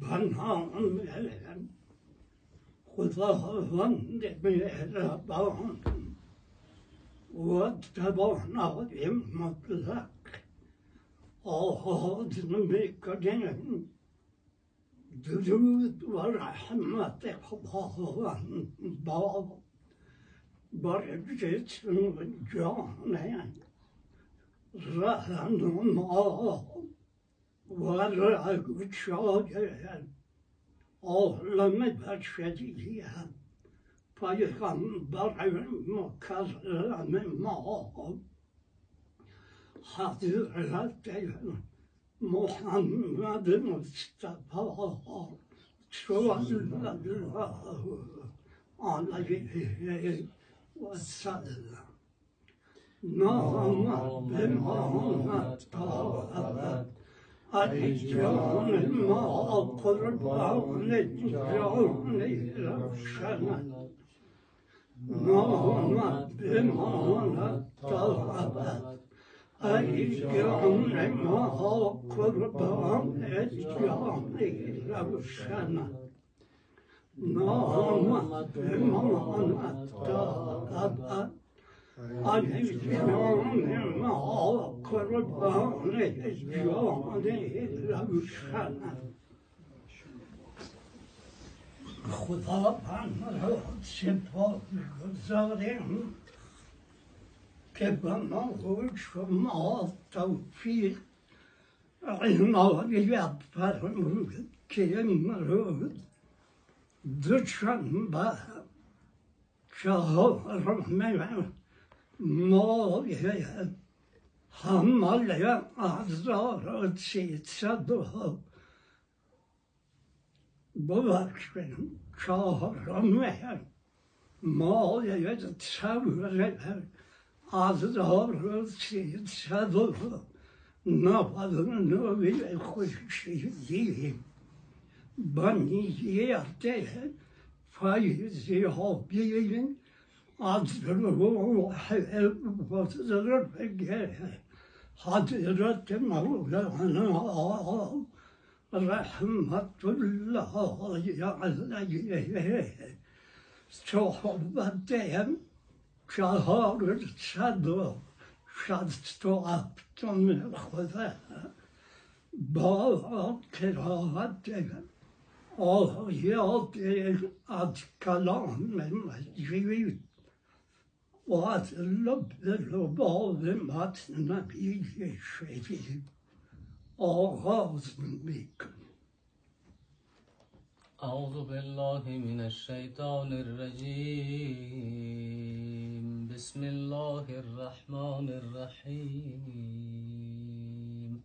بر پنهان مهربان خداوند مهربان و توانای مطلق آحاد میکنیم درود و رحمت خداوند بر جسم و جان رهنما و رهگشای عالم بشری پیغمبر مکرم ما حضرت محمد مصطفی صلی الله علیه و سلم نامت به مامت تا ابد ای جان ما قربان جان روشنت نامت به مامت تا ابد ای جان ما قربان جان روشنت نامت به مامت تا ابد ای جان ما قربان جان روشنت خدا من را سپاسگزارم که به ما و شما توفیق عنایت فرمود که امروز دوشنبه چهارم ماه حمله ۱۳00 ببخشید چهارم ماه سور ۱۳۹۹ خورشیدی بنیاد فیضیابی از روح و زرفگه حضرت مولانا رحمت الله علیه صحبت هم ۴۶۷ خدا با قرائت آیات از کلام مجید و از لباس متنبی شریف آغاز میکنیم. اعوذ بالله من الشیطان الرجیم بسم الله الرحمن الرحیم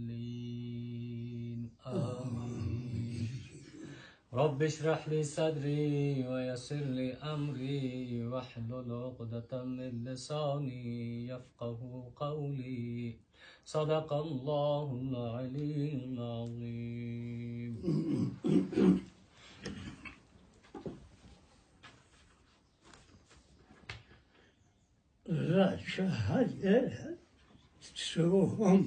آمين رب اشرح لي صدري ويسر لي أمري واحلل عقدة من لساني يفقه قولي صدق الله العلي العظيم. رشحه سوهم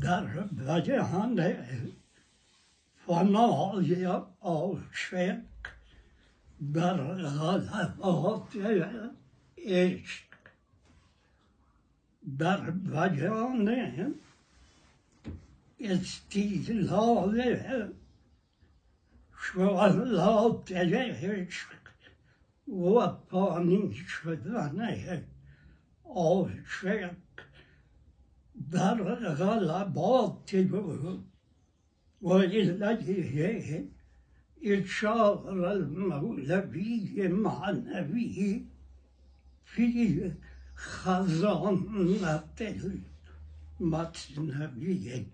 در وجهان فنای عاشق در غلبات عشق در وجهان استیلال شعلات عشق و پانی شدن عاشق در غلبات و الهی اشار المولوی معنوی فی خزانت المطنوی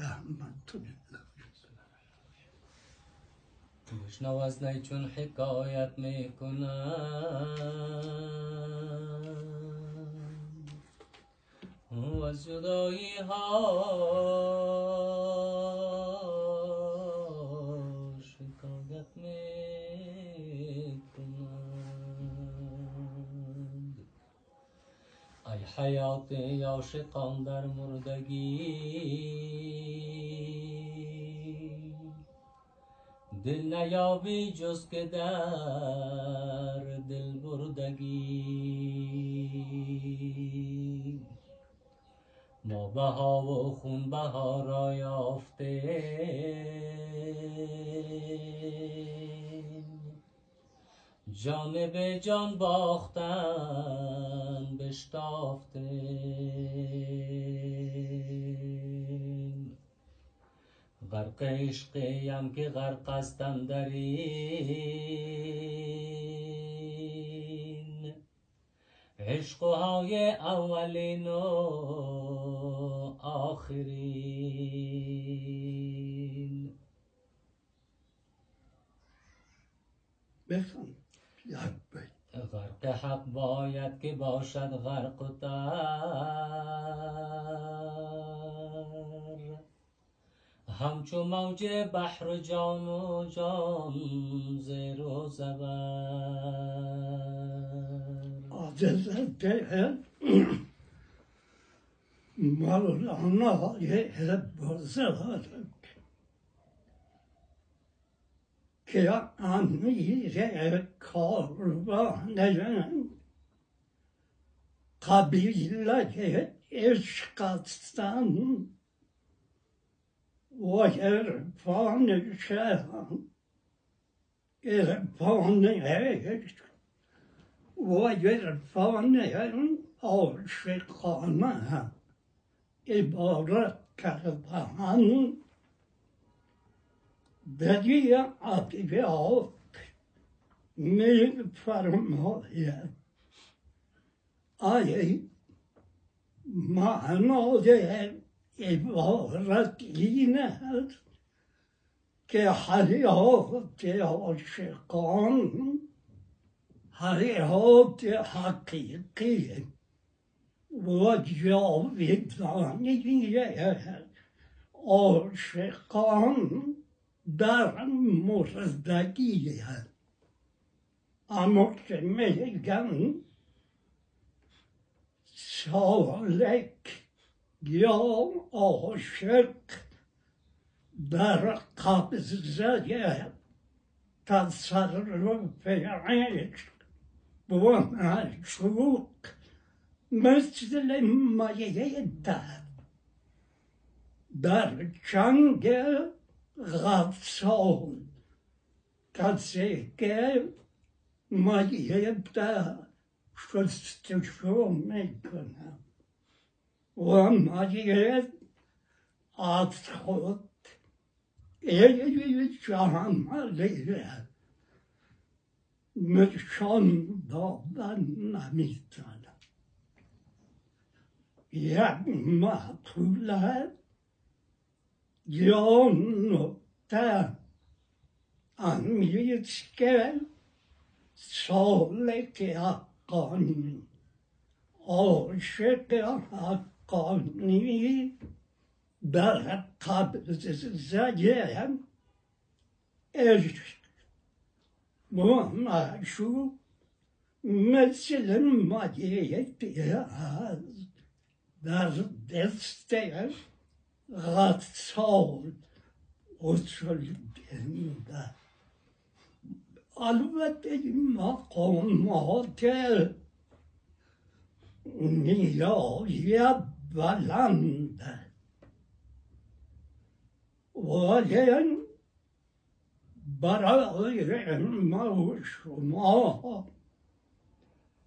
رحمت الله. گوش نوازنی چون حکایت میکنم و از جدایی ها شکایت میکنم. ای حیات عاشقان در مردگی دل نیابی جز که در دل بردگی ما بها و خون بها را یافته جان به جان باختن بشتافته غرق عشقیم که غرق هستم در این عشقهای اولین و آخرین. بخون غرق حق باید که باشد غرق و تر همچو موج بحر جان و جان زیر و زبر. عجزت مولانا یحب الزهر که امیر کاروان قبیله عشقستان و عرفان شهرم عرفان عشق و عرفان عاشقانه عبارت کردن بدیع عطیات می فرماید. ای معنای عبارت این است که حیات عاشقان حیات حقیقی و جاودانی عاشقان در مردگی است. اما که میگن سالک یا عاشق در قبضه تصرف عشق و معشوق مثل مایه در چنگ غفصان کسی که مایه شستشو میکنه و مجید از خود ایلی جمالیه نشان دادن نمیتونه. یک مطلب یا نقطه امیز که سالک حقانی عاشق حقانی قانونی در قبضه عشق و معشوق مثل مایه است در دست غفصان اصولگرده. البته این مقامات نیایه بلنده ولی برای ما و شما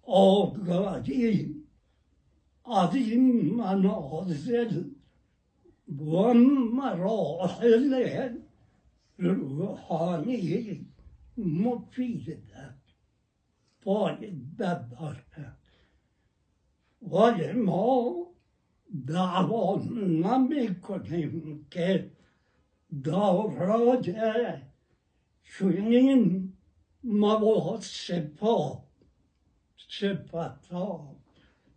آگاهی از این منازل و مراحل روحانی مفید است. باید ببرد. ولی ما دعوا نمی کنیم که داراج چنین مواد صفتا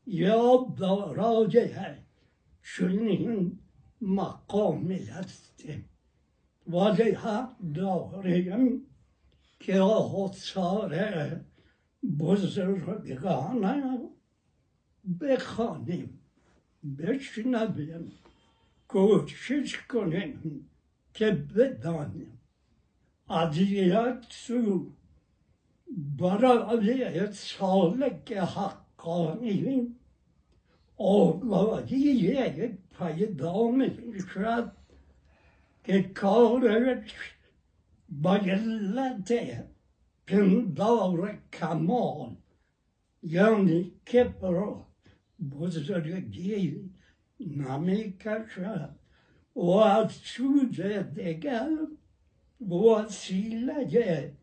یا داراج چنین مقامی هستیم. ولی حق داریم که آثار بزرگان بخوانیم، بشنویم، کوشش کنیم که بدانیم. از یک سو برای سالک حقانی آگاهی پیدا می شود که کارش با علت پندار کمال یعنی کبر بزرگی نمی کشد و از سوز دیگر وسیله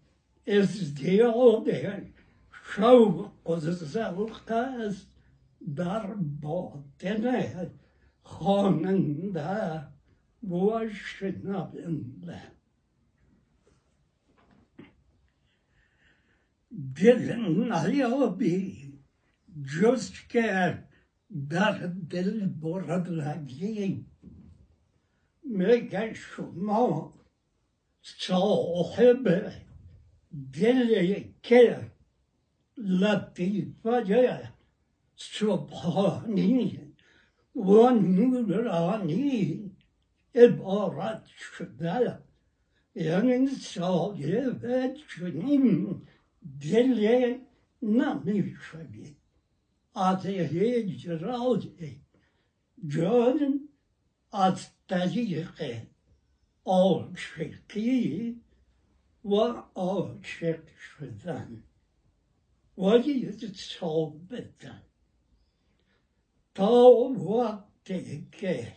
ازدیاد شوق ذوق است در باطن خواننده و شنونده. دل نیابی جز که در دل بردگی. میگه شما صاحب دلی که لطیفه سبحانی و نورانی عبارت شده، یعنی صاحب چنین دل نمی شوید. از هیچ راهی جز از طریق عاشقی و عاشق شدن باید ثابتن. تا وقتی که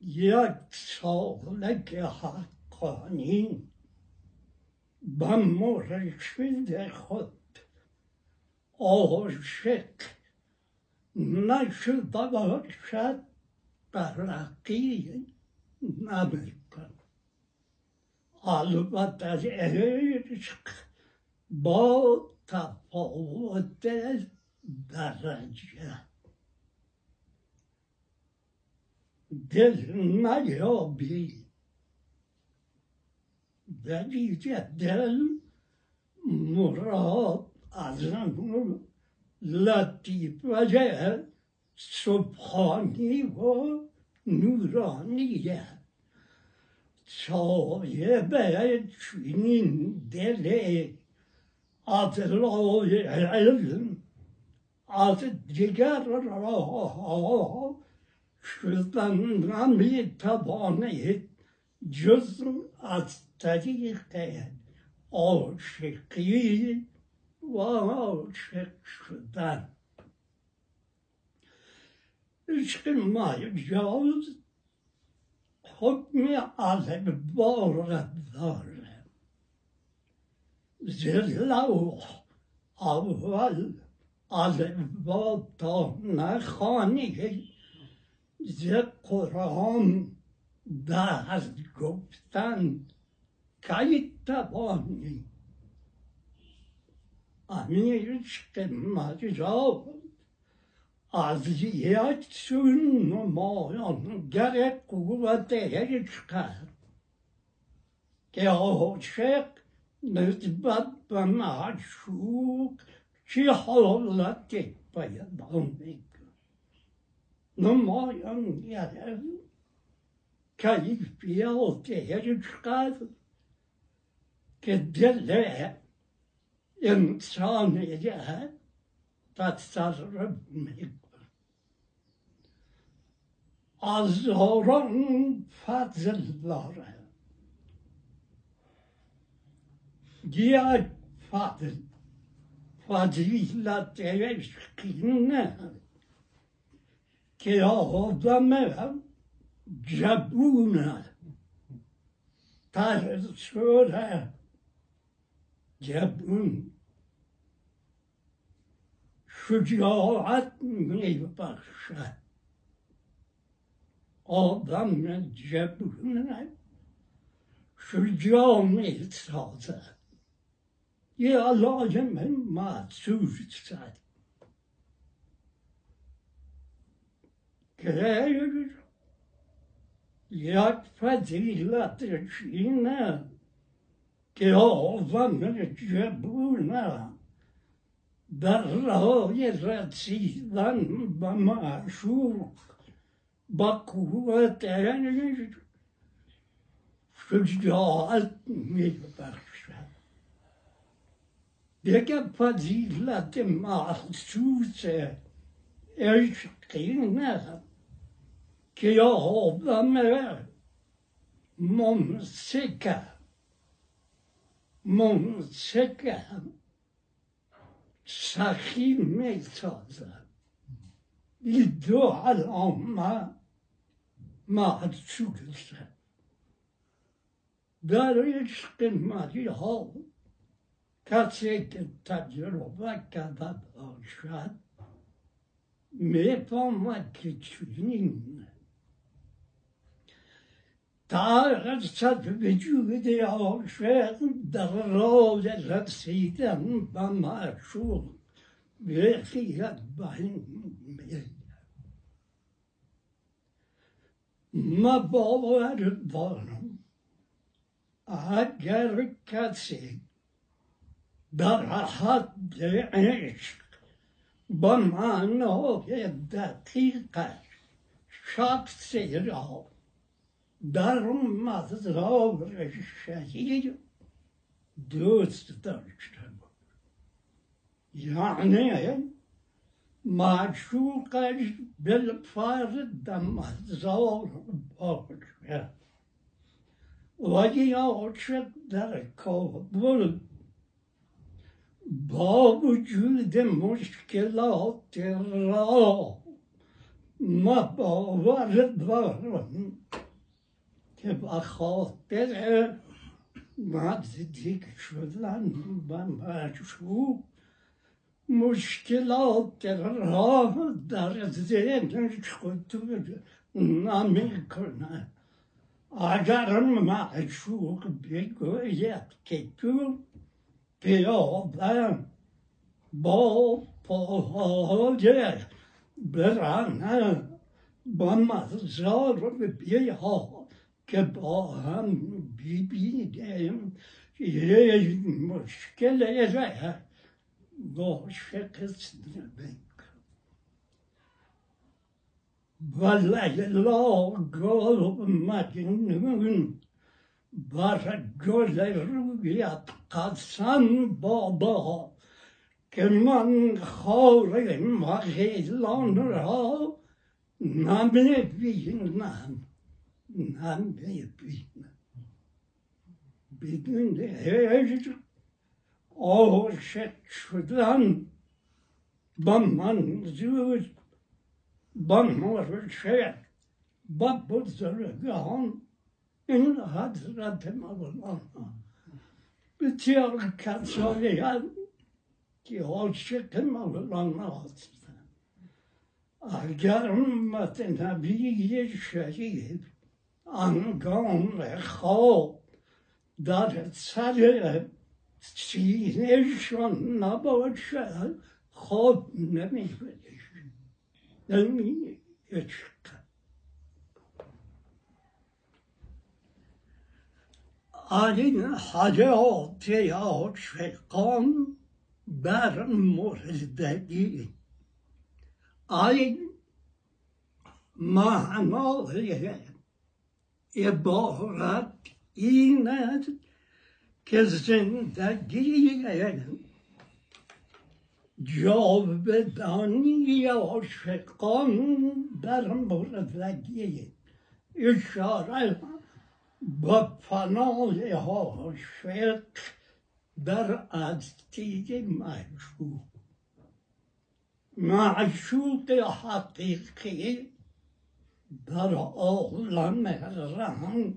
یک سالک حقانی به مرشد خود عاشق نشده باشد، ترقی نمیکند. البته عشق با تفاوت درجه. دل نیابی، دلیل دل مراد از نور لطیفه سبحانی و نورانیه. صاحب چنین دل از راه علم از دیگر راه شدن نمی توانید جز از طریق عاشقی و عاشق شدن. عشق مجاز حکم البار داره. زلوح اول البار تا نخوانی ز قرآن دست گفتن کی توانی. همین عشق مجاز از یک سو نمایانگر قوت عشق است که عاشق نسبت به معشوق چه حالتی پیدا میکند. نمایانگر کیفیات عشق است که دل انسان تصرف میکند. از هران فضل داره، یک فضل فضیلت عشقینه که آدم جبونه ترسوره. جبون شجاعت میبخشد، آدم جبونه شجاع میسازد، یه علاج محسوستد که یک فضیلتش اینه که آدم جبونه در راه رسیدن به معشوق با قوت شجاعت میبخشد. دیگه فضیلت مخصوص عشق اینه که آدم ممسک سخی میسازد. این دو علامه محسوس در عشق مریحا کسی که تجربه کرده باشد میفهمد که چنین طاقت وجود عاشق در راه رسیدن به معشوق بیخیالت باید. ما باور دارم اگر کسی در حد عشق به معنای دقیقش شخصی را در مضراب شهید دوست داشته بود، یعنی معشوقش بالفرد مضراب باشد و یه عاشق در کابل با وجود مشکلات را ما باور دارم که به خاطر نزدیک شدن به معشوق مشکلات را در ذهنش خطور نمیکنه. اگر معشوق بگوید که تو پیاده با پاهای برهنه با مزار بیا که با هم ببینیم یه مشکل را گاشقست نمیکن. ولیلا گل مجنون بر گل رویت قسم بابا که من خار مغیلان را نمیبینم. بدون عشق عاشق شدن به منظور به مرشد به بزرگان این حضرت مولانا. بسیار کسانی هستند که عاشق مولانا هستند. اگر متنبی شهید انگام خواب در سر سینهشان نباشد خواب نمی‌برد. این حیات عاشقان بر مردگی این معنای عبارت این است که زندگی جاودانی عاشقان در مردگی اشاره به فنای عاشق در هستی معشوق. معشوق حقیقی در عالم رحم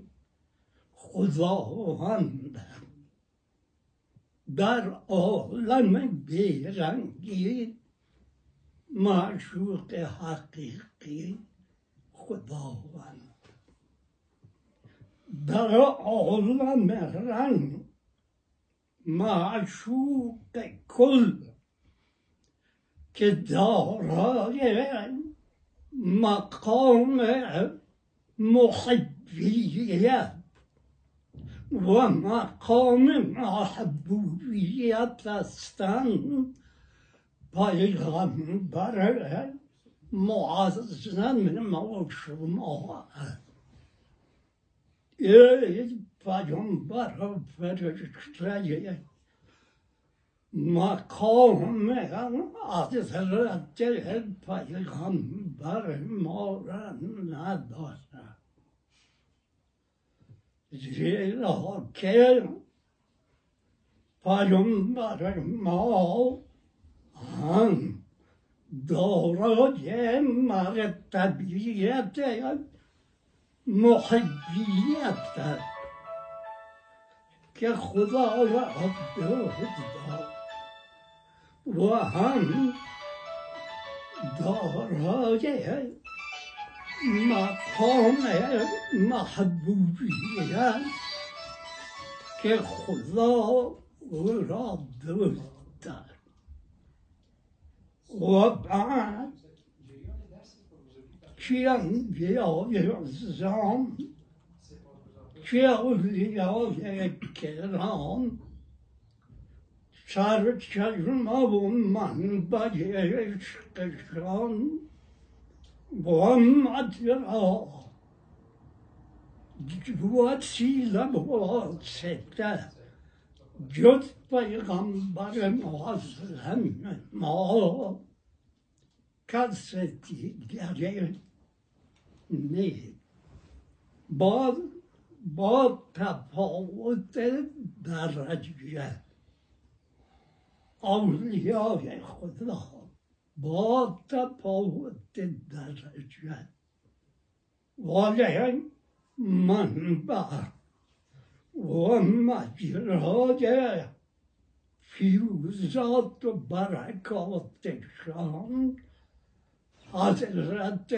خداوند، در عالم بیرنگی معشوق حقیقی خداوند در عالم رنگ، معشوق کل که دارای مقام محبیت و مقام محبوبیت هستند، پیغمبر معظم ما شما ای پیغمبر فرشته مقام حضرت پیغمبر ما را ندارد، زیرا که پیغمبر ما هم دارای مرتبیت محبیت است که خدا را عبد و هم دارای مقام محبوبیت که خدا را دوست است. و بعد که انبیای عظام، که اولیای کرام، سرچشمه و منبع عشقشان محمد را وسیله و سته جز پیغمبر معظم ما کس دیگری نیست. باز با تفاوت درجه اولیای خدا، با تفاوت درجه، ولی منبع و مجرای فیوزات و برکاتشان حضرت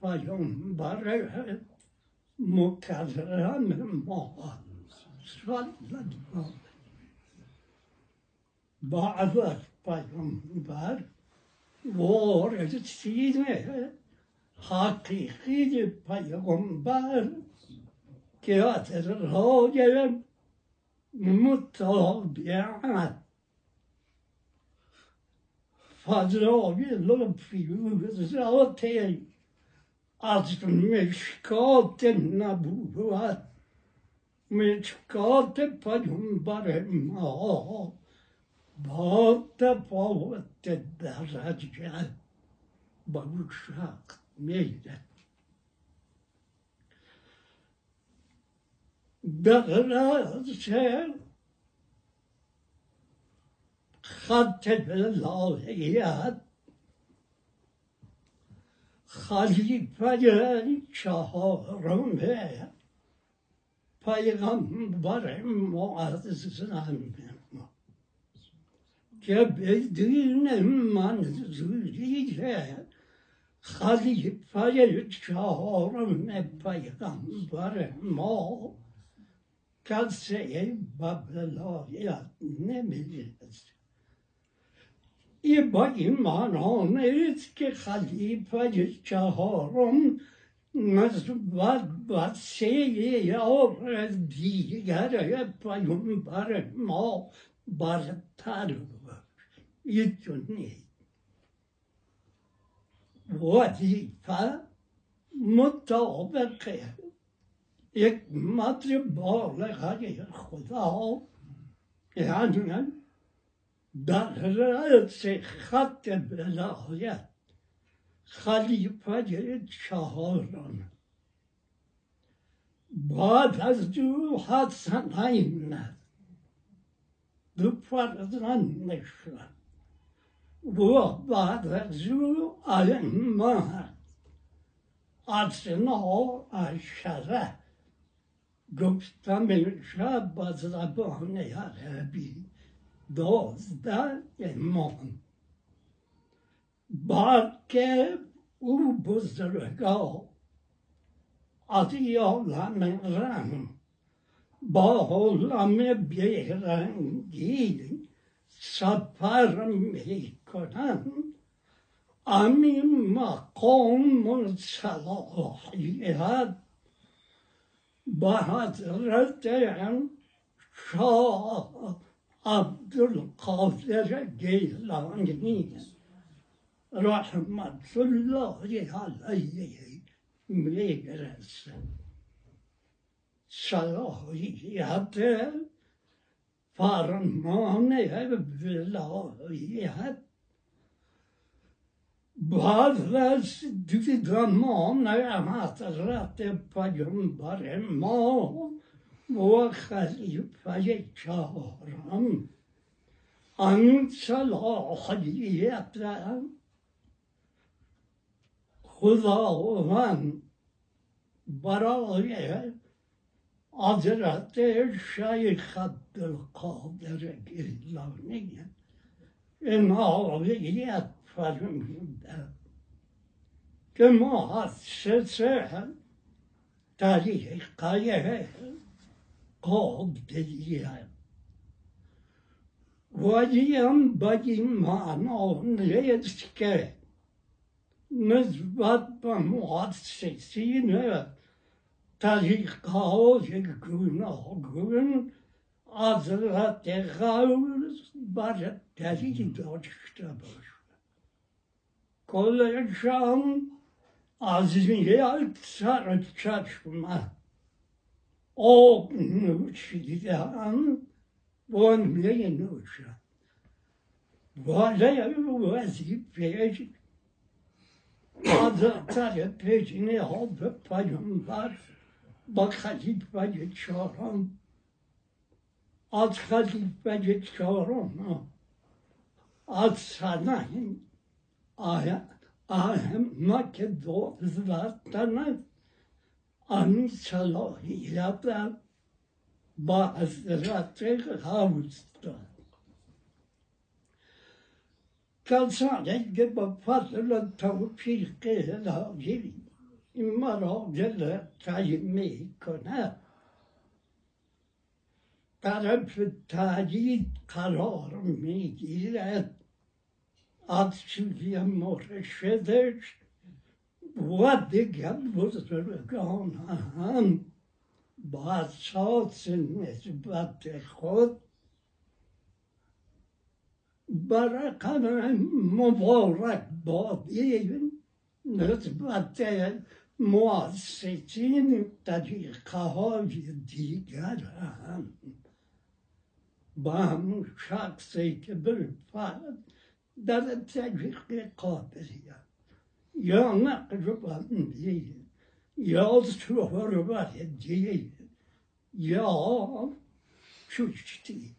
پیغمبر مکرم ما بعد از پیغمبر وارثین حقیقی پیغمبر که حضرات متابعت فضلای فیوزات از مشکات نبوت، مشکات پیغمبر ما با تفاوت درجه به وشق میرسد. درجه خط الالهیت، خلیفه چهارم پیغمبر معظم که بدین منظوری خلیفه چهارم پیغمبر ما کسی به ولایت نمیرسد. این با این معنا نیست که خلیفه چهارم نسبت به سه یا دیگر پیغمبر ما برتر باشد، اینجور نیست. وظیفه مطابق یک مطلب بالغ خدا، یعنی در رأس خط الولایت خلیفه چهارم، بعد از دو حسنین، دو فرزندشان، و بعد از دو ائمه اثنا عشره. گفتم امشب با زبان عربی 12 امام، باد که او بزرگا از این عالم رنگ با عالم بیرنگی سفر می کنند، همین مقام صلاحیت با حضرت شاه عبدالقادر گیلانی رحمت الله علیه میرسه. صلاحیت فرمان ولایت بعد از دیدمان حضرت پیامبر ما و خلیفه چهارم آن صلاحیت خداوند برای حضرت شیخ عبدالقادر گیلانی عنایت فرموده که مؤسس طریقه قادریه ولی هم به این معنا نیست که نسبت به مؤسسین طریقه‌های گوناگون حضرت غوث برتری داشته باشد. کلشان از یک سرچشمه آب نوشیدن و می نوشند ولی وظیفه حضرت پیشین آب پیامبر با خلیفه چهارم از خلیفه چهارم از سنه اهمک دوزدن آن صلاحیت با حضرت غوث داد. کسانی که با فضل توفیق الهی این مراجل تعیین می کند طرف تایید قرار می گیرد، از سوی مرشدش و دیگر بزرگان هم با اساس نسبت خود بر رقم مبارک بادی نسبت مؤسسین طریقه‌های دیگر هم با همون شخصی که بالفعل در طریق قادریه یا نقشبندی یا شهروردی یا چشتی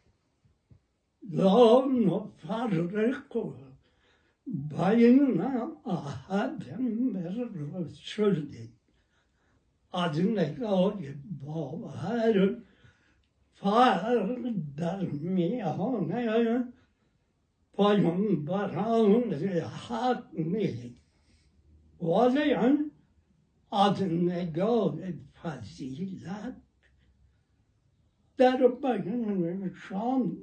لا نفرق بین احد من رسله. از نگاه باور فرق در میان پیامبران حق نیست، ولی از نگاه فضیلت در بینشان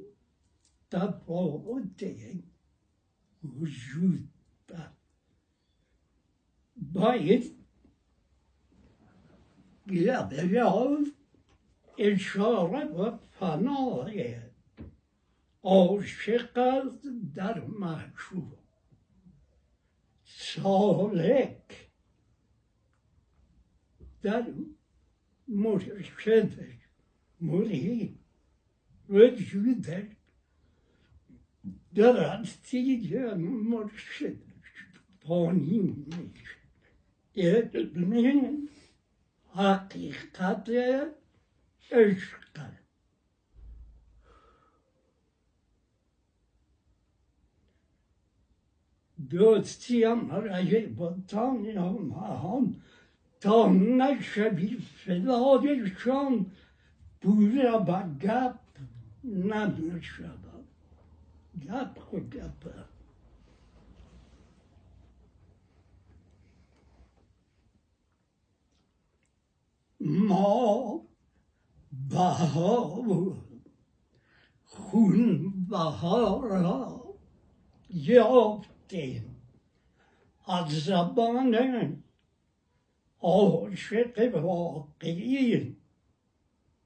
تفاوت وجود دارد. باید لبیان اشاره و فنای عاشق است در معشوق، سالک در مرشدش، مرید وجودش در هستی مرشدش پایین می‌شود. علم حقیقت عشق است. دوستی هم رای بطان هم تا نشبی فلادشان پورا با گپ نمیشود. گپ خود گپ بها بود خون بها را یافتیم از زبان عاشق واقعی.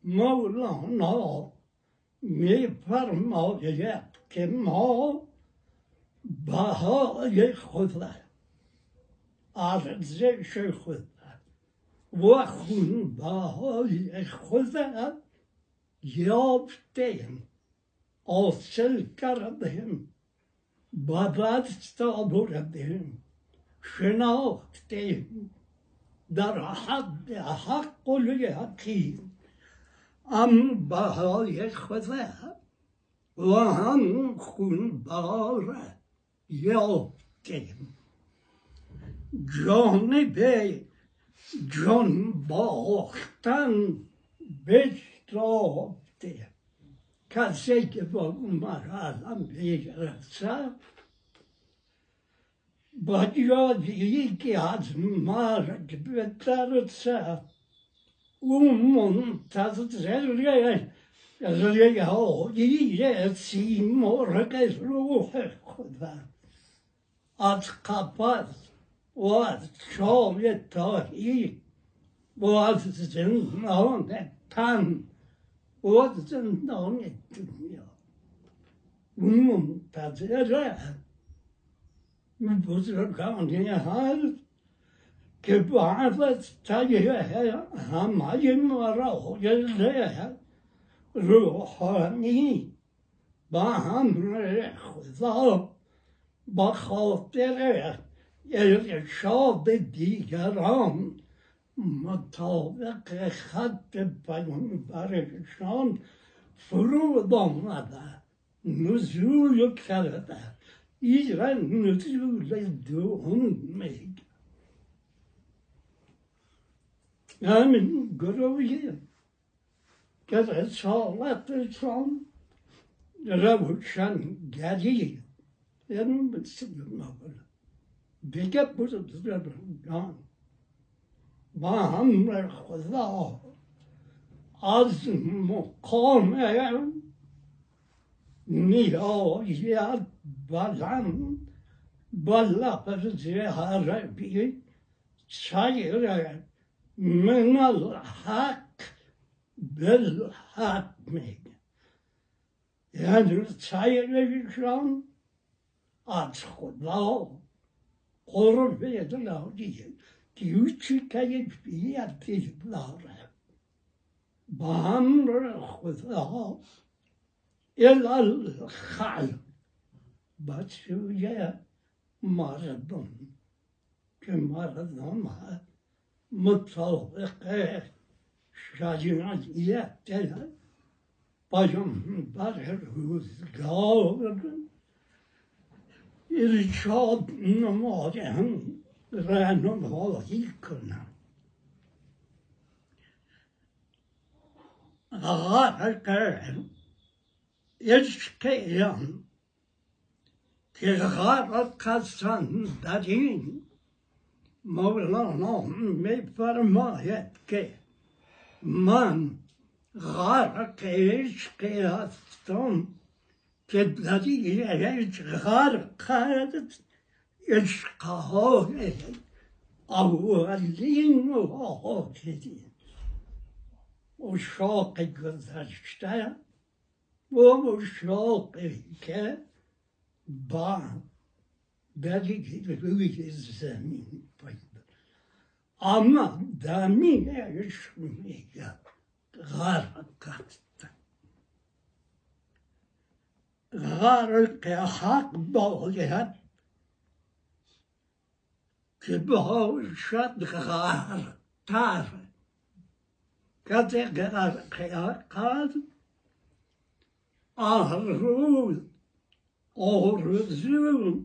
مولانا می فرماید که ما بهای خود ارزش خود و خون بهای خود یافتیم، حاصل کردیم، به دست آوردیم، شناختیم در حد حق و یقین. هم بهای خود و هم خون بها را یافتیم. جانب جان باختن بشتافتیم. کسی که با اون مرحله میرسد با یادی که از مرگ بترسد او منتظر ریایی سیمرغ روح خود از قفس و از چاه تاهی و از زندان تن و از زندان دنیا منتظر بزرگانی هست که بعد از تیه همه مراحل روحانی به امر خدا به خاطر ارشاد دیگران مطابق خط پیامبرشان فرود آمده، نزول کرده. این را نزول دوم میگه. همین گروهی که رسالتشان روشنگری دیگه بزرگان با امر خدا از مقام نهایت بلند به لفظ عربی سیر من الحق بالحق میگه، یعنی سیرشان از خدا قرب الهی که هیچ کیفیتی نداره، به امر خدا الی الخلق به سوی مردم که مردم مطابق شریعت پیامبر روزگار ارشاد نمایم، راهنمایی کنم. غرق عشقیم که غرقستن در این. مولانا می‌فرماید که من غرق عشق هستم که در این عشق غرقد عشقهای اولین و آخرین، عشاق گذشته و عشاقی که بعد روی زمین پیدا. اما دمی عشق میگه غرقد، غرق حق باید که باشد غرقتر. کسی غرق حقد آرزو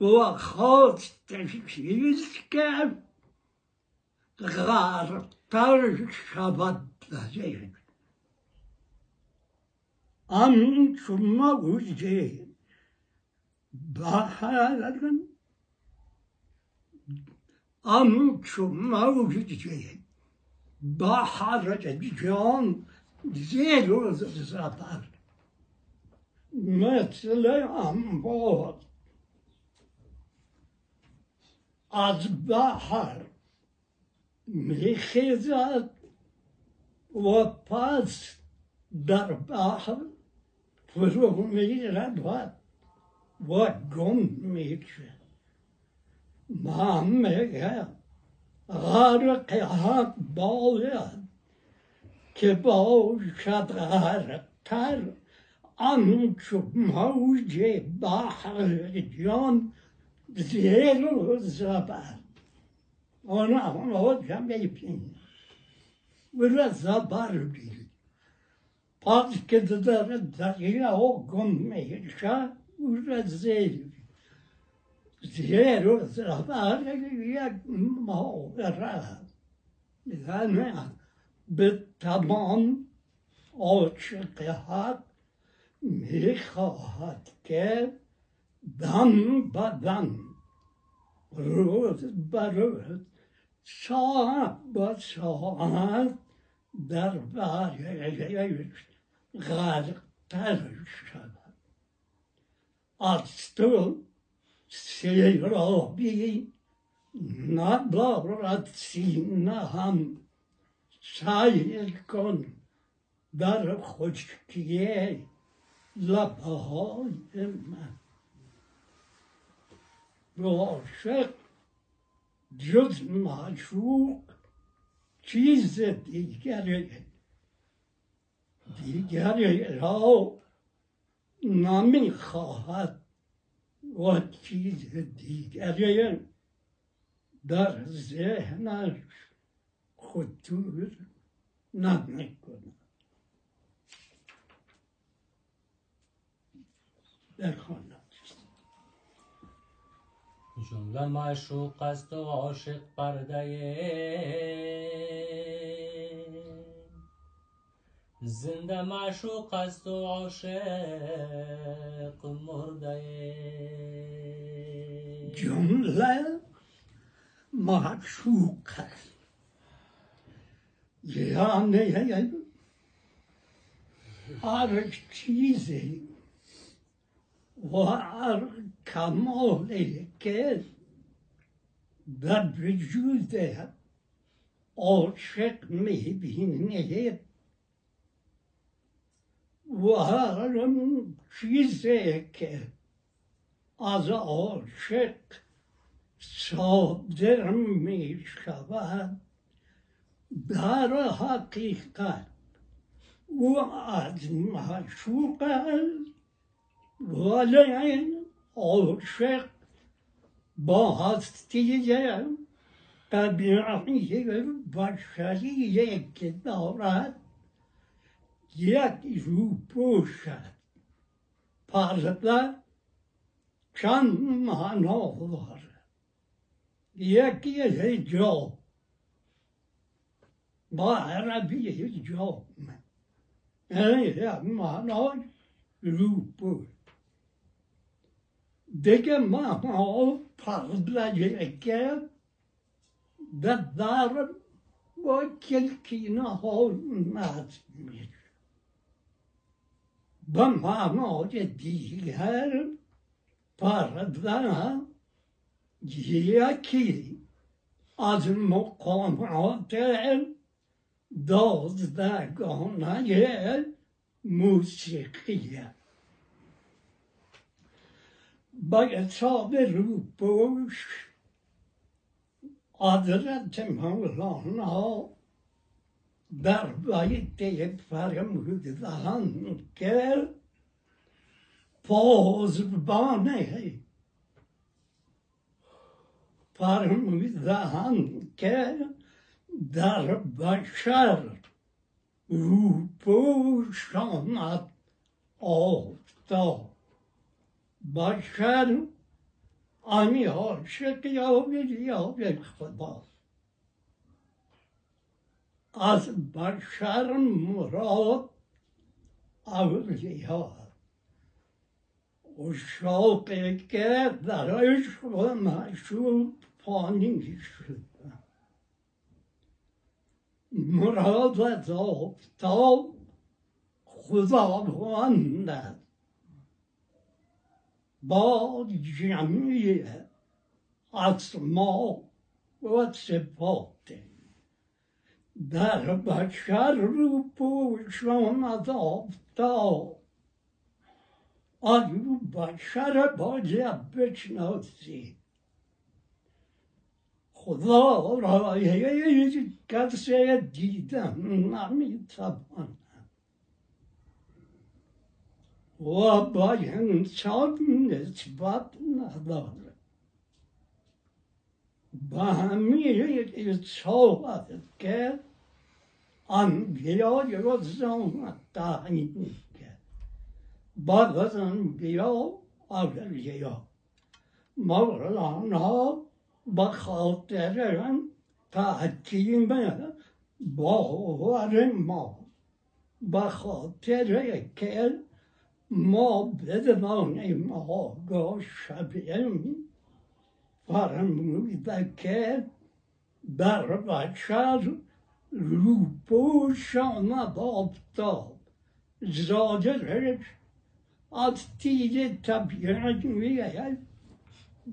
و خواستشیز که غرقتر شود دهید. ام شما گوزه بحرن، ام شما گوزه بحر جان Zero zatar. مثل انبار از بحر میخیزد و پس در بحر فرو میرود و گم میشه. ما میگه غرق هم باید که باشد غرقتر آنچه موج بحر جان زیر و زبر آنها جمعه پین و زبر دید. پس که در دریا گم میشه و زیر و زبر یک ماوره یعنی به تمام عاشق حق میخواهد که دم به دم روز به روز ساعت به ساعت در بحرش غرقتر شود. از تو سیرابی ندارد سینه هم، سعی کن در خشکی لبهای من. عاشق جز معشوق چیز دیگری را نمیخواهد و چیز دیگری در ذهنش خطور نمیکند. بخوانم جمله معشوق است و عاشق پرده زنده، معشوق است و عاشق مرده. جمله معشوق است یعنی هر چیزی و هر کمالی که در وجود عاشق میبینید و هر چیزی که از عاشق صادر میشود در حقیقت و از معشوق است. ولی عاشق با هستی طبیعی بشری که دارد یک روپوش است، پرده چند معنا دارد. یکی حجاب، با عربی حجاب معناش روپوش. دیگه ما پردلجه که در دارم با کلکینه ها ناز میشه. به معنای دیگر پردلجه یکی از مقامات دوازدهگانه موسیقی است. با حساب روپوش حضرت مولانا در بیت فرمودند که پاسبانه، فرمودند که در بشر روپوش آمد آفتاب. بشر آمی عاشق یابد خدا. از بشر مراد اولیاء، عشاقی که در عشق و معشوق فانی شدند. مراد از آفتاب خدا بندد با جمعی اسما و صفات در بشر رو پوشاند آفتاب آن بشر باید بشناسی. خدا را هیچ کسی دیدن نمی‌تواند و با انسان نسبت ندارد. با همین حساب است که انبیا را زمانه تعیین کرد. بعد از انبیا اولیاء مولانا به خاطر تعیین باور ما، به خاطر که ما بدانیم آگاه شویم فرموده که در بشر رو پوشاند آفتاب، ظاهرش از تیغ طبیعت میآید،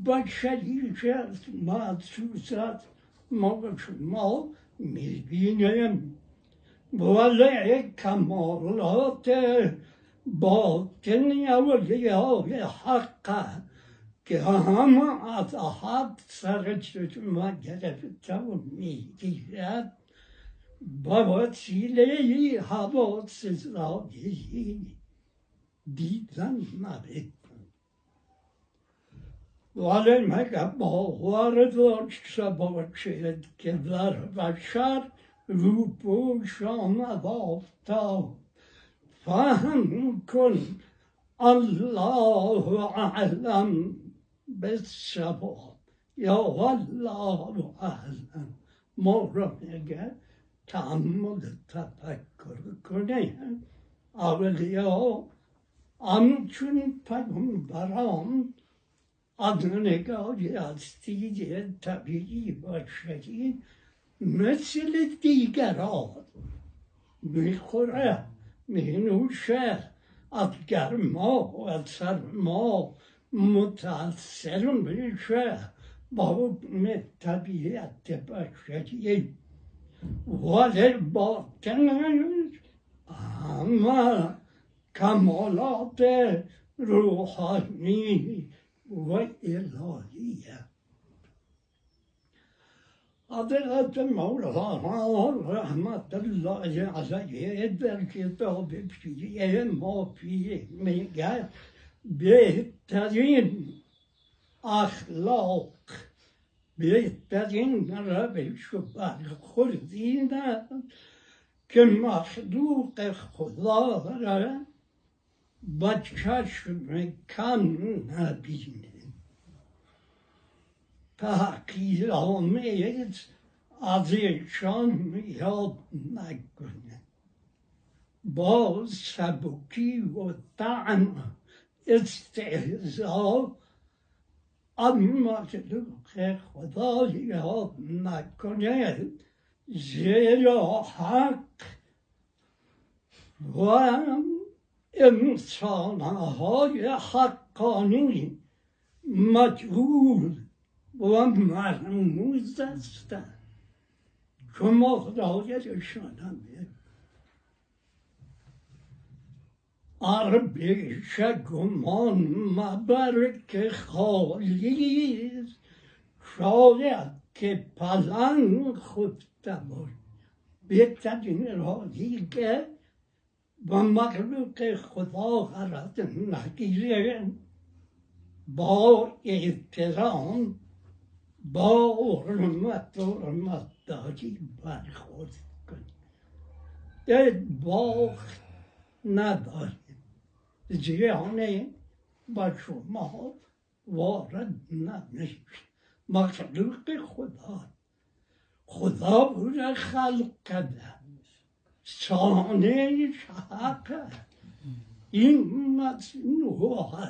بشریش است، محسوس است، ما به شما میبینیم ولی کمالات باطنی اولیای حق که همه از احد سر چشمه گرفته و میگیرد با وسیله حواس ظاهری دیدن نبود. ولی مگر باور داشته باشید که در بشر رو پوشاند آفتاب. فهم کن الله اعلم بالصواب، یا الله اعلم. ما را اگر تعمل تفکر کنیم اولیا همچون پیغمبران از نگاهی از تیغ طبیعی و بشری مثل دیگران میخورد، مینوشه، از گرما و از سرما متاثر میشه با حکم طبیعت بشری، ولی باطنش همه کمالات روحانی و الهیه. حضرت مولانا رحمت الله علیه در کتاب پیه ما پیه میگه بهترین اخلاق، بهترین روش و برخوردی است که مخلوق خدا را با چشم کم نبینه. تحقیرامه از ایشان یاد نکنه، با سبکی و طعم استهزا از مخلوق خدا یاد نکنه، زیرا حق و انسانهای حقانی مجهول و مرموز هستن. شما خدایشان همه عربش گمان مبر که خالی است، شاید که پلنگ خفته باش. بهترین راهی که به مخلوق خدا غرض نگیره، با احترام، با حرمت و حرمت داری برخورد کنید، دید باخت ندارید، جهانه با شما وارد نمیشه. مخلوق خدا، خدا او را خلق کرده، سانهش حقه، این مصنوعه،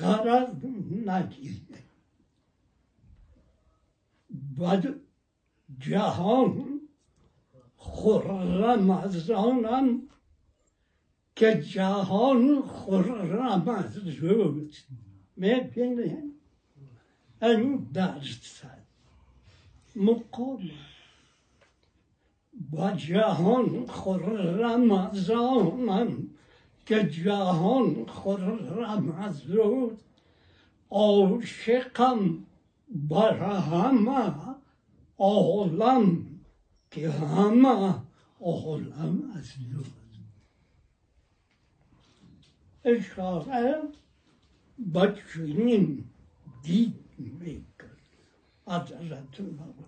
غرض نگیرید. بعد جهان خرم از آنم که جهان خورم از جود میبینیم این درصد مقابل با جهان خورم از آنم که جهان خورم از جود عاشقم برا همه عالم که همه عالم از جود اشاره با چنین دید میکرد حضرت بابا.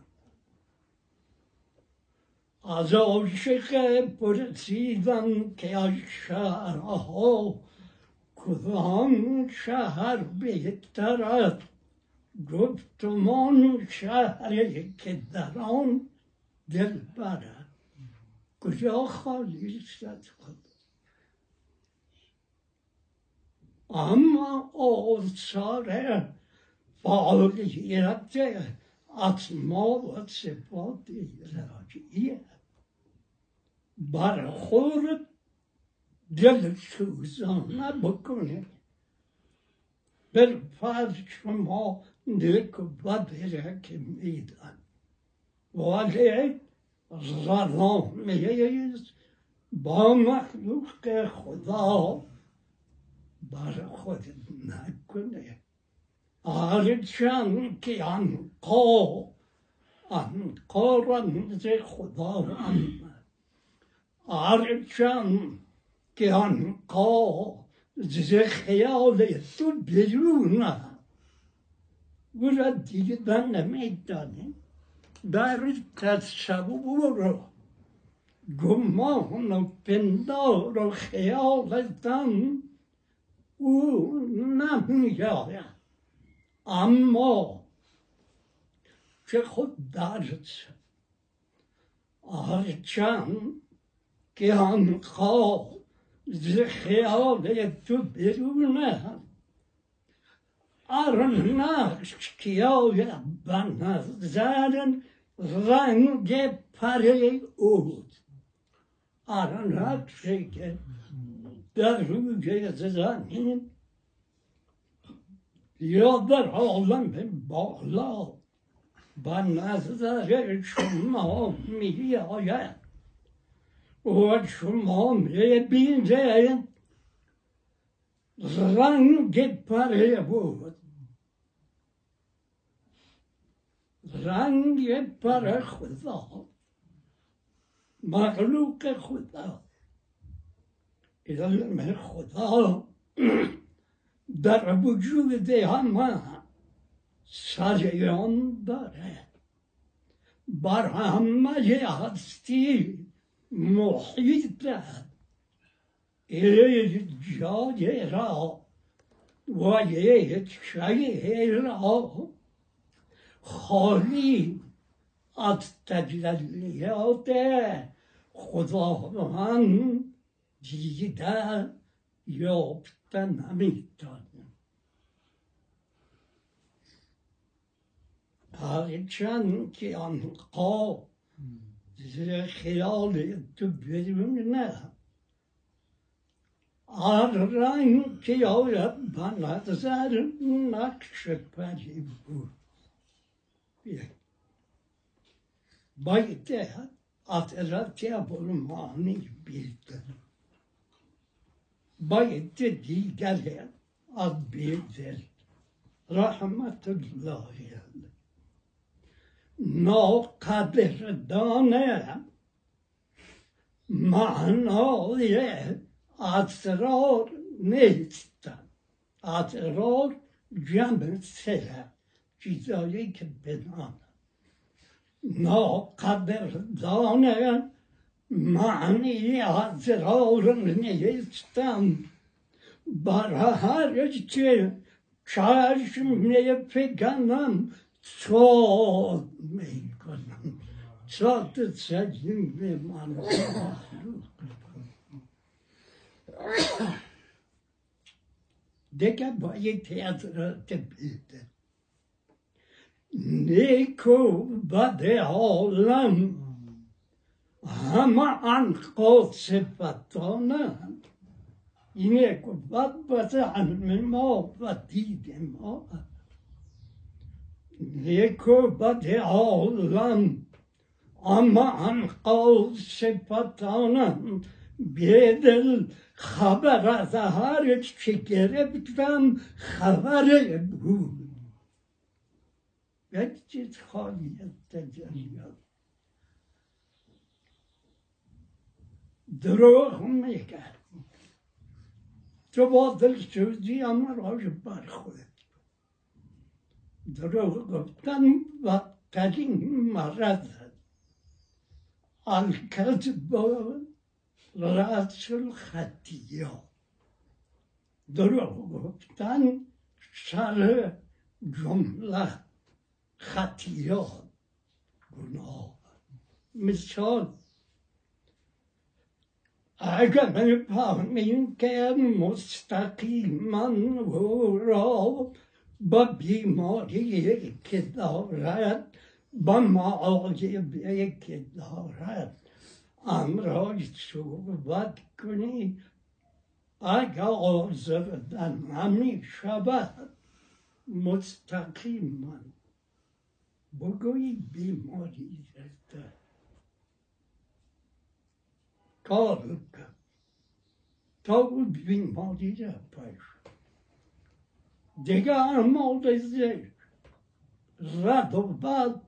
از عاشق پرسیدم که از شهرها کدام شهر بهتر است؟ گفت آن شهری که در آن دلبر است. کجا خالی است خود؟ اما آثار فعالیت اسما و صفات الهی برخورد دلسوزانه بکنه بر پرچم ما نیک و بد را که میدان ولی ظلام با مخلوق خدا بر خودت نکنه. هرچند که انقا رمز خدا آمد، هرچند که انقا ز خیال تو بیرونه و را دیدن نمیدانه. در تصور گمان و پندار و خیالتان او نمی‌آید، اما چه خود درست. هرچند که آنها ز خیال تو بیرونه، هر نقش که آید به نظر رنگ پری اوست، هر نقشی که در روی زمین یا در عالم بالا به نظر شما می آید و شما می بینید رنگ پری بود، رنگ پر خدا، مخلوق خدا، علم خدا در وجود همه سریان داره، بر همه هستی محیط است، هیچ جای را و هیچ شیء را خالی از تجلیات خداوند دیده یافتن نمیتانم. هرچند که آنها ز خیال تو بیرونه، هر رنگ که آید به نظر نقش پری بود. بیت حضرت ابوالمعانی بیت بیت دیگر از بیت رحمت الله علیه، ناقدردان معنای اسرار نیستند. اسرار جمع سره، چیزایی که بدانند. ناقدردان معنی اسرار نیستم، برای هر چه چشم می‌فکنم صاد می‌کنم، صاد سجن می‌مانم. دیگه باید حضرت بیده نیک و بد عالم همه انقا صفتانند، إليكم فضة من ما فتيد ما لیکو بده عالم امان قول شپتانم بیدل خبر از هرچی که گرفتم خبر بود یک چیز خالی از تجلیات دروغ میکرد تو با دلسوزی اما راش برخورد دروغ گفتن بدترین مرض الکذب رأس الخطیه دروغ گفتن شر جمله خطیه گناه مثال اگر من فهمیم که مستقیما او را با بیماری که دارد با معایبی که دارد امراض صحبت کنی اگر آزردن همی شود مستقیما بگوی بیماری دارد کار کن تا او بیماری را پیش دیگر مورد رد و بد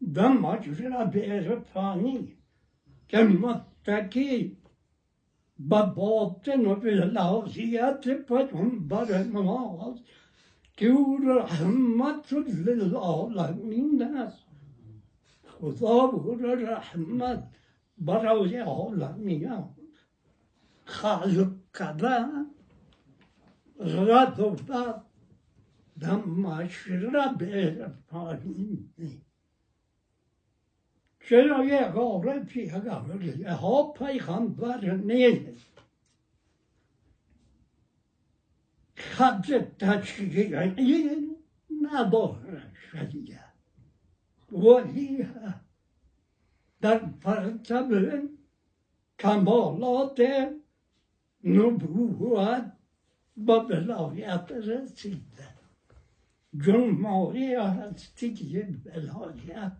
به مجرا بیرفانی که متکی به باطن و به لحظیت پیغمبر ما که او رحمت للعالمین است خدا او رحمت برای عالمین خلق کرده رد و بد دمشق را به پایین نی. چرا یه غارتی هگامی ها پیغمبر نیست. خبرت تشکیعی نداره شدیه. ولی در پرتاب کمالات نبوت با بلایت رسیده. جمعوری هستی که بلایت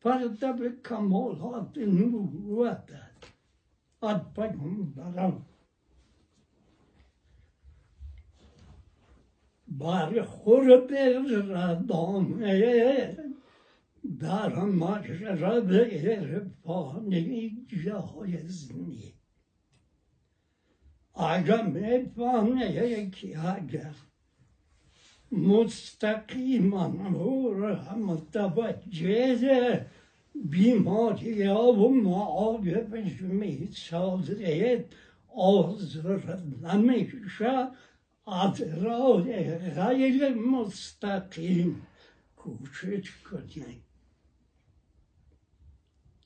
پرتاب کمالات نبوت است از پیغمبران برخورد ردامه در مجرب عرفانی جایز نیست اگر میفهمه که اگر مستقیما او را متوجه بیماری ها و معایبش میسازد آزرده میشه از راه غیر مستقیم کوشش کنید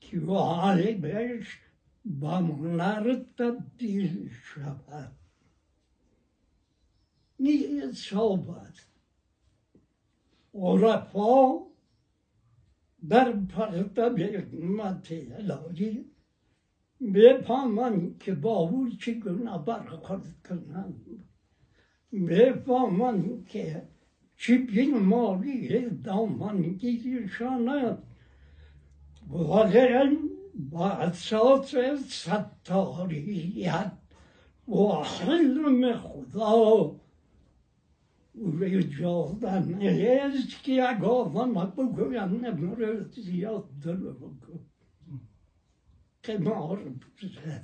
که غالبش به منر تبدیل شود نیه صحبت عرفا در پرتاب حکمت الهی بفهمند که با او چگونه برخورد کنند بفهمند که چه بیماری دامنگیرشان است واقعا با اساس ستاریت و حلم خدا و اجازه نیست که اگرم بگویم نبرد زیاد دروغ که معرف شد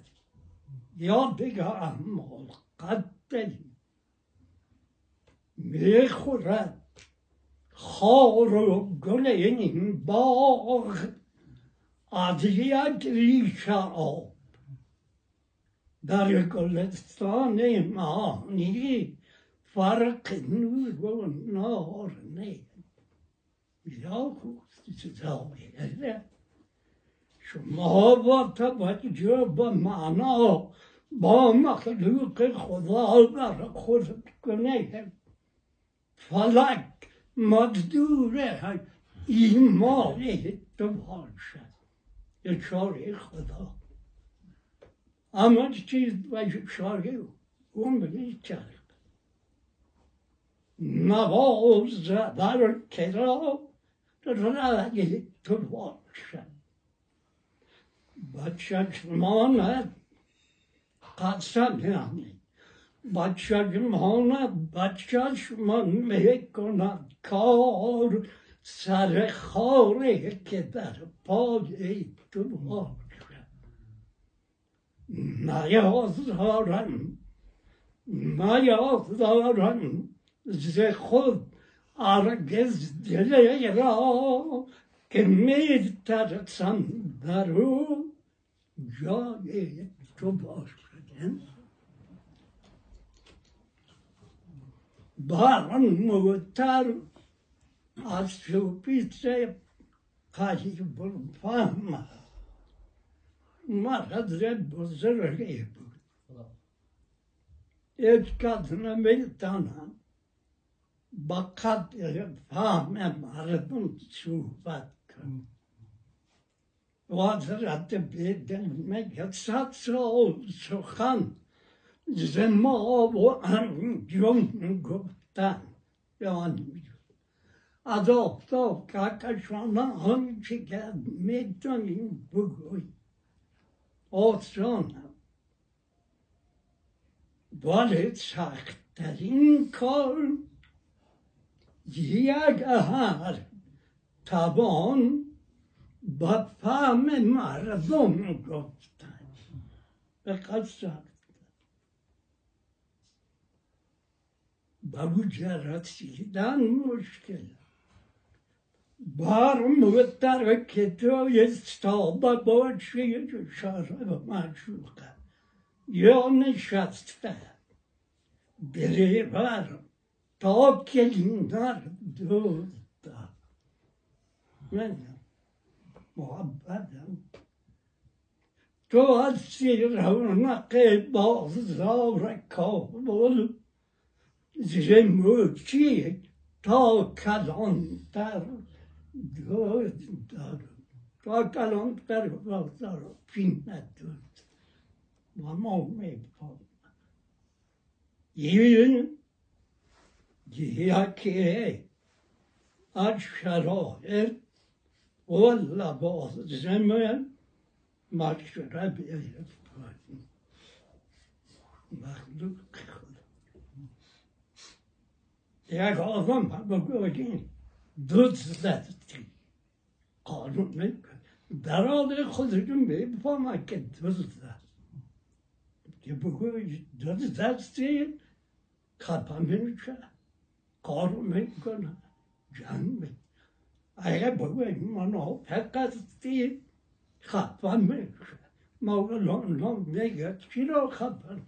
یا دیگه اعمال قتل میخورد خار و گل این باغ از یک ریشه آب در گلستان معانی فرق نور و نار نیست یا خوشت زاویه شما با توجه به معنا با مخلوق خدا برخورد کنید فلک مقدور ایمان تو باشد یا چاره خدا Ama şarkı on bile çaldı. نواز در کرا رنگ تو باشد با چشمان قسم یعنی با چشمان می کند کار سر خاره که در پای تو باشد نیاز دارم ز خود ارگز دلی را که می ترسم در او جای تو باشد. باران موتر از شوپیس قریب فهم مرد بزرگی بود، هیچ کس نمیتانم با قدر فهم مردم صحبت کنم. حضرت بیدن میگه 100 سال سخن ز ما و انجم گفتن، یعنی از آفتاب کهکشان آنچه که میتونیم بگوییم آسانم، ولی سخت‌ترین کار یک هر توان با فهم مردم گفتن به قصد با وجرات سیدن مشکل. بارم و ترک تو استابا باشی شراب معشوقه یا نشسته بری بارم تا کلینار دوتا من محبتم تو از رونق بازار کابل زیر موچی تا کلانتر دوتا تا کلانتر بازار پین ندوت و ما میپام یه یا که از شرایط و لباس زمین مشرب یفتیم مخلوق خود یک آدم بگوییم دوزدی قانون میکنه در حال خودشون میفهمن که دوزد که بگوییم دوزدی خطا میشه کار میکنه جنگ اگه بگویم منو فقطی خفا میشه مولا میگه چرا خفا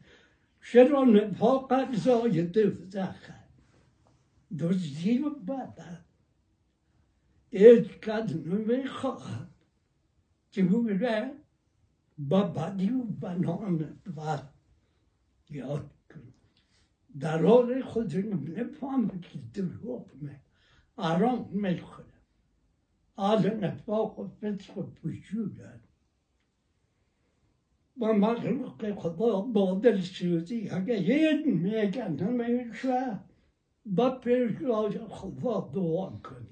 چرا نفاقت زایده زخم دزدی و بدن هیچ کس نمیخواهد که بگه با بدی و بنان و یاد در حال خودم نفهم که دروغ می آرام می خورم آل نفاق و فسق و فجور با مخلوق خدا بادل سوزی اگه یک میگه نمیشه با پیشگاه خدا دعا کنی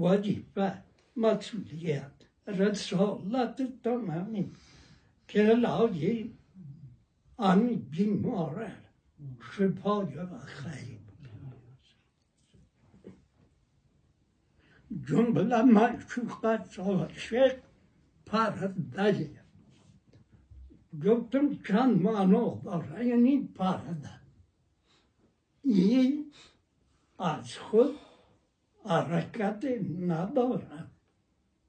وظیفه مسئولیت رسالت تمامی که لاجی آن بیماره شپا یا خیلی جنبله مشوقت را عشق پرده گفتم چند معنا داره، یعنی پرده این از خود حرکت ندارد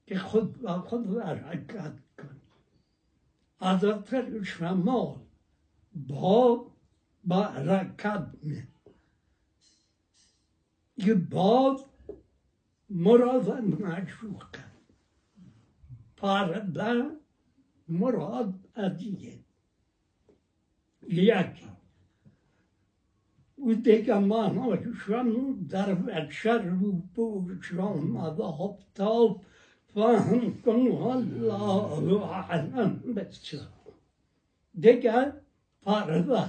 که خود با خود حرکت کنی از اطر شمال با حرکت می یه باد مراد معشوقه پرده مراد عدیه یکی او دیگه معناشم در بچه رو بوشم از آفتاب فهم کن الله اعلم بسر det är parva.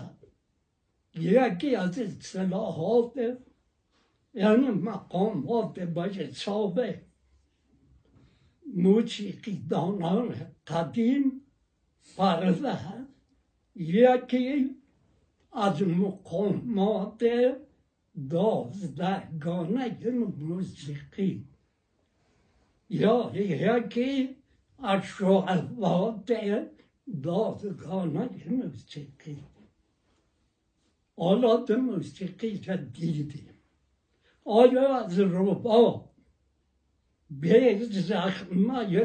Jag är alltid sällan hållt. یعنی مقامات باید صابه موسیقی دانان قدیم فرزه یکی از مقامات دوازدهگانه موسیقی یا یکی از شعبات دوازدهگانه موسیقی آلات موسیقی را دیدیم. آیا از رباب به زخمه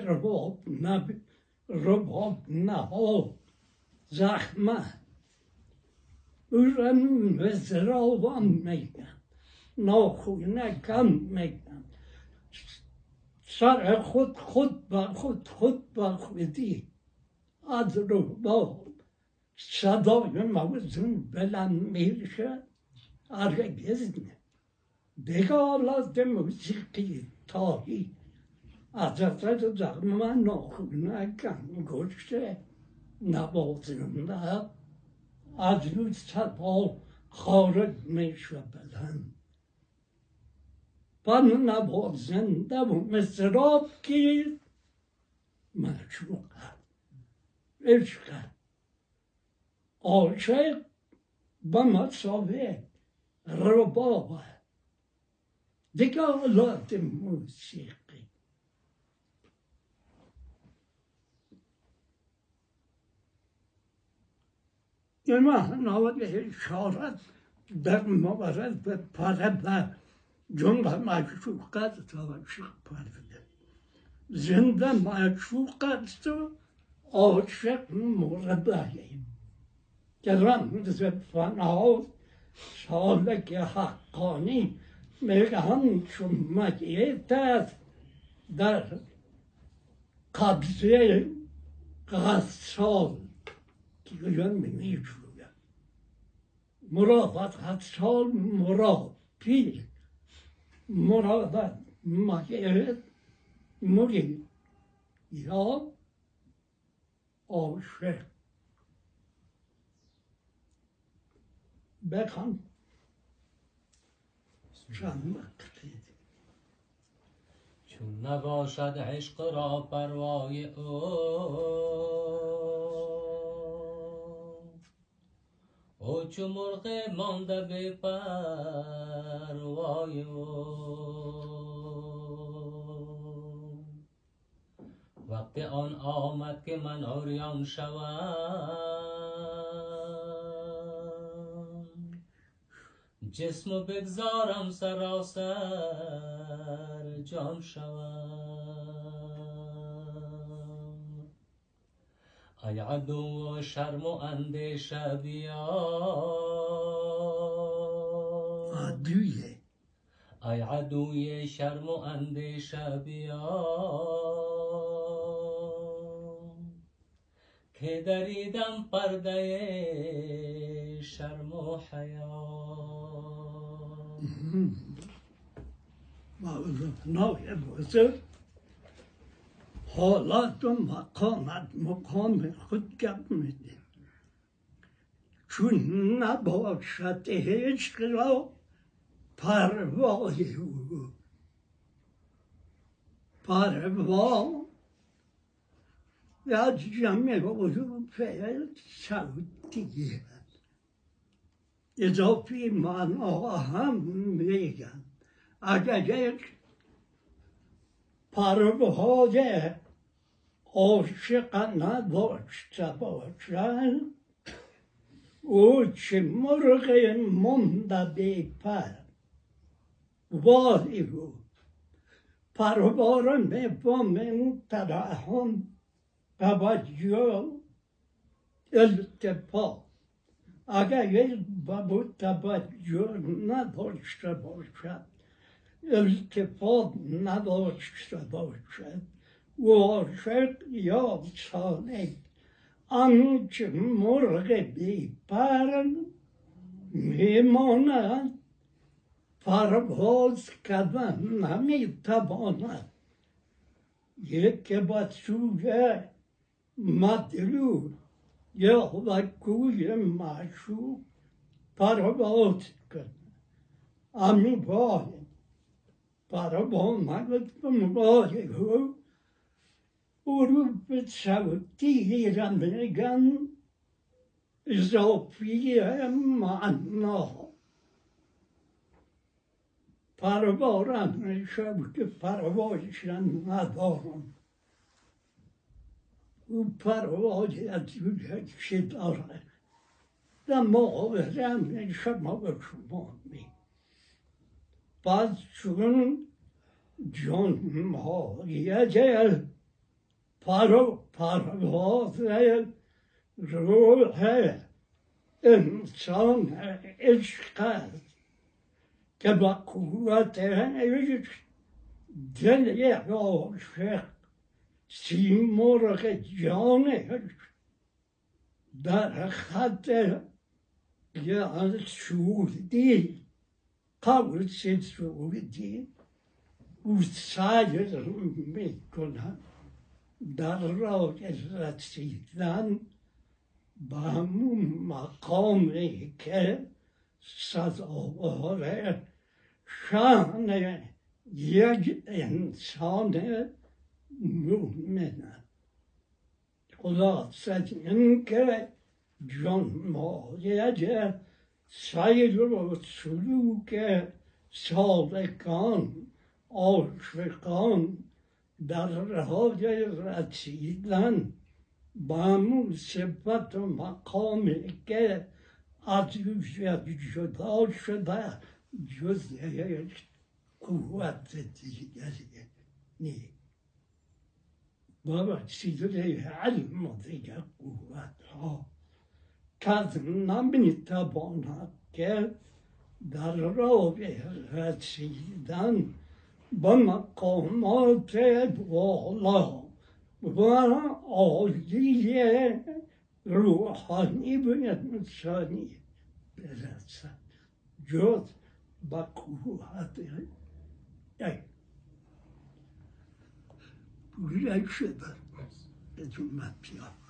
رباب نها زخمه او را مزراوان میگن، ناخونه کم میگن، سر خود به خودی از رباب صدای موزون بلند میشه. هرگز نه دیگه آلات موسیقی تاهی از افراد زخمه ناخونه کم گشته نوازنده از روی صدا خارج می شدن و نوازنده و مضراب که معشوق عشق عاشق به مساوی رباب دیگه آلات موسیقی. این مهنوات اشارت در مورد به پرده جمله معشوق است و عاشق پرده زنده معشوق است و عاشق مرده که رمز فنا سالک حقانی میگه همچون مجید است در قبضه غسال که جان بینید شده مرافت غسال مرافی مرافت مجید مرید یا عاشق بخان چون نباشد عشق را پروای او چو مرغ مانده بی پروای او وقت آن آمد که من عریان شوم جسمو بگذارم سراسر جان شوم ای عدو و شرم و اندیشه بیار عدویه ای عدوی شرم و اندیشه بیار که دریدم پرده شرم و حیا نوع بزرگ حالات و مقام خود گپ میده. چون نباشد عشق را پروای او پروا از جمع وجود فعل صوتیه اضافی معنا هم میگن. اگر یک پروهای عاشقانه داشته باشد او چه مرغ مانده بی پر وای او پروا را میفهمند ترحم توجه التفات. اگر یک بابود توجه نداشته باشد التفات نداشته باشد و عاشق یا سالک آنچه مرغ بی پر میماند پرواز کردن نمیتواند. یک به سوی مطلوب یهوگوی معشوق پرباد کن، امی باید پرباد مگد باید گو اروپت سوتی رمگن زافی معناه پروارم شب که پروارشن ندارم او پرواری از جوجه داره در مقابرم شما به شما می پس چون جنمایه پروار روح انسان عشق است که با قوت یک دل عاشق سیمرغ جانش در خط سعودی قوس سعودی او سعی میکند در راه رسیدن به همون مقامی که سزاوار شأن یک انسان مؤمن. خلاصه اینکه جنمایه سیر و سلوک سالکان عاشقان در راه رسیدن با همون صفت و مقامی که از جدا شده جز یک قوت دیگری نیست. بابا سیده علم و دیگر قوت ها کس نمیتواند که در راه رسیدن به مقامات بالا و عالی روحانی و انسانی برسد جز به قوت یک پویش شده بدون مطیاب.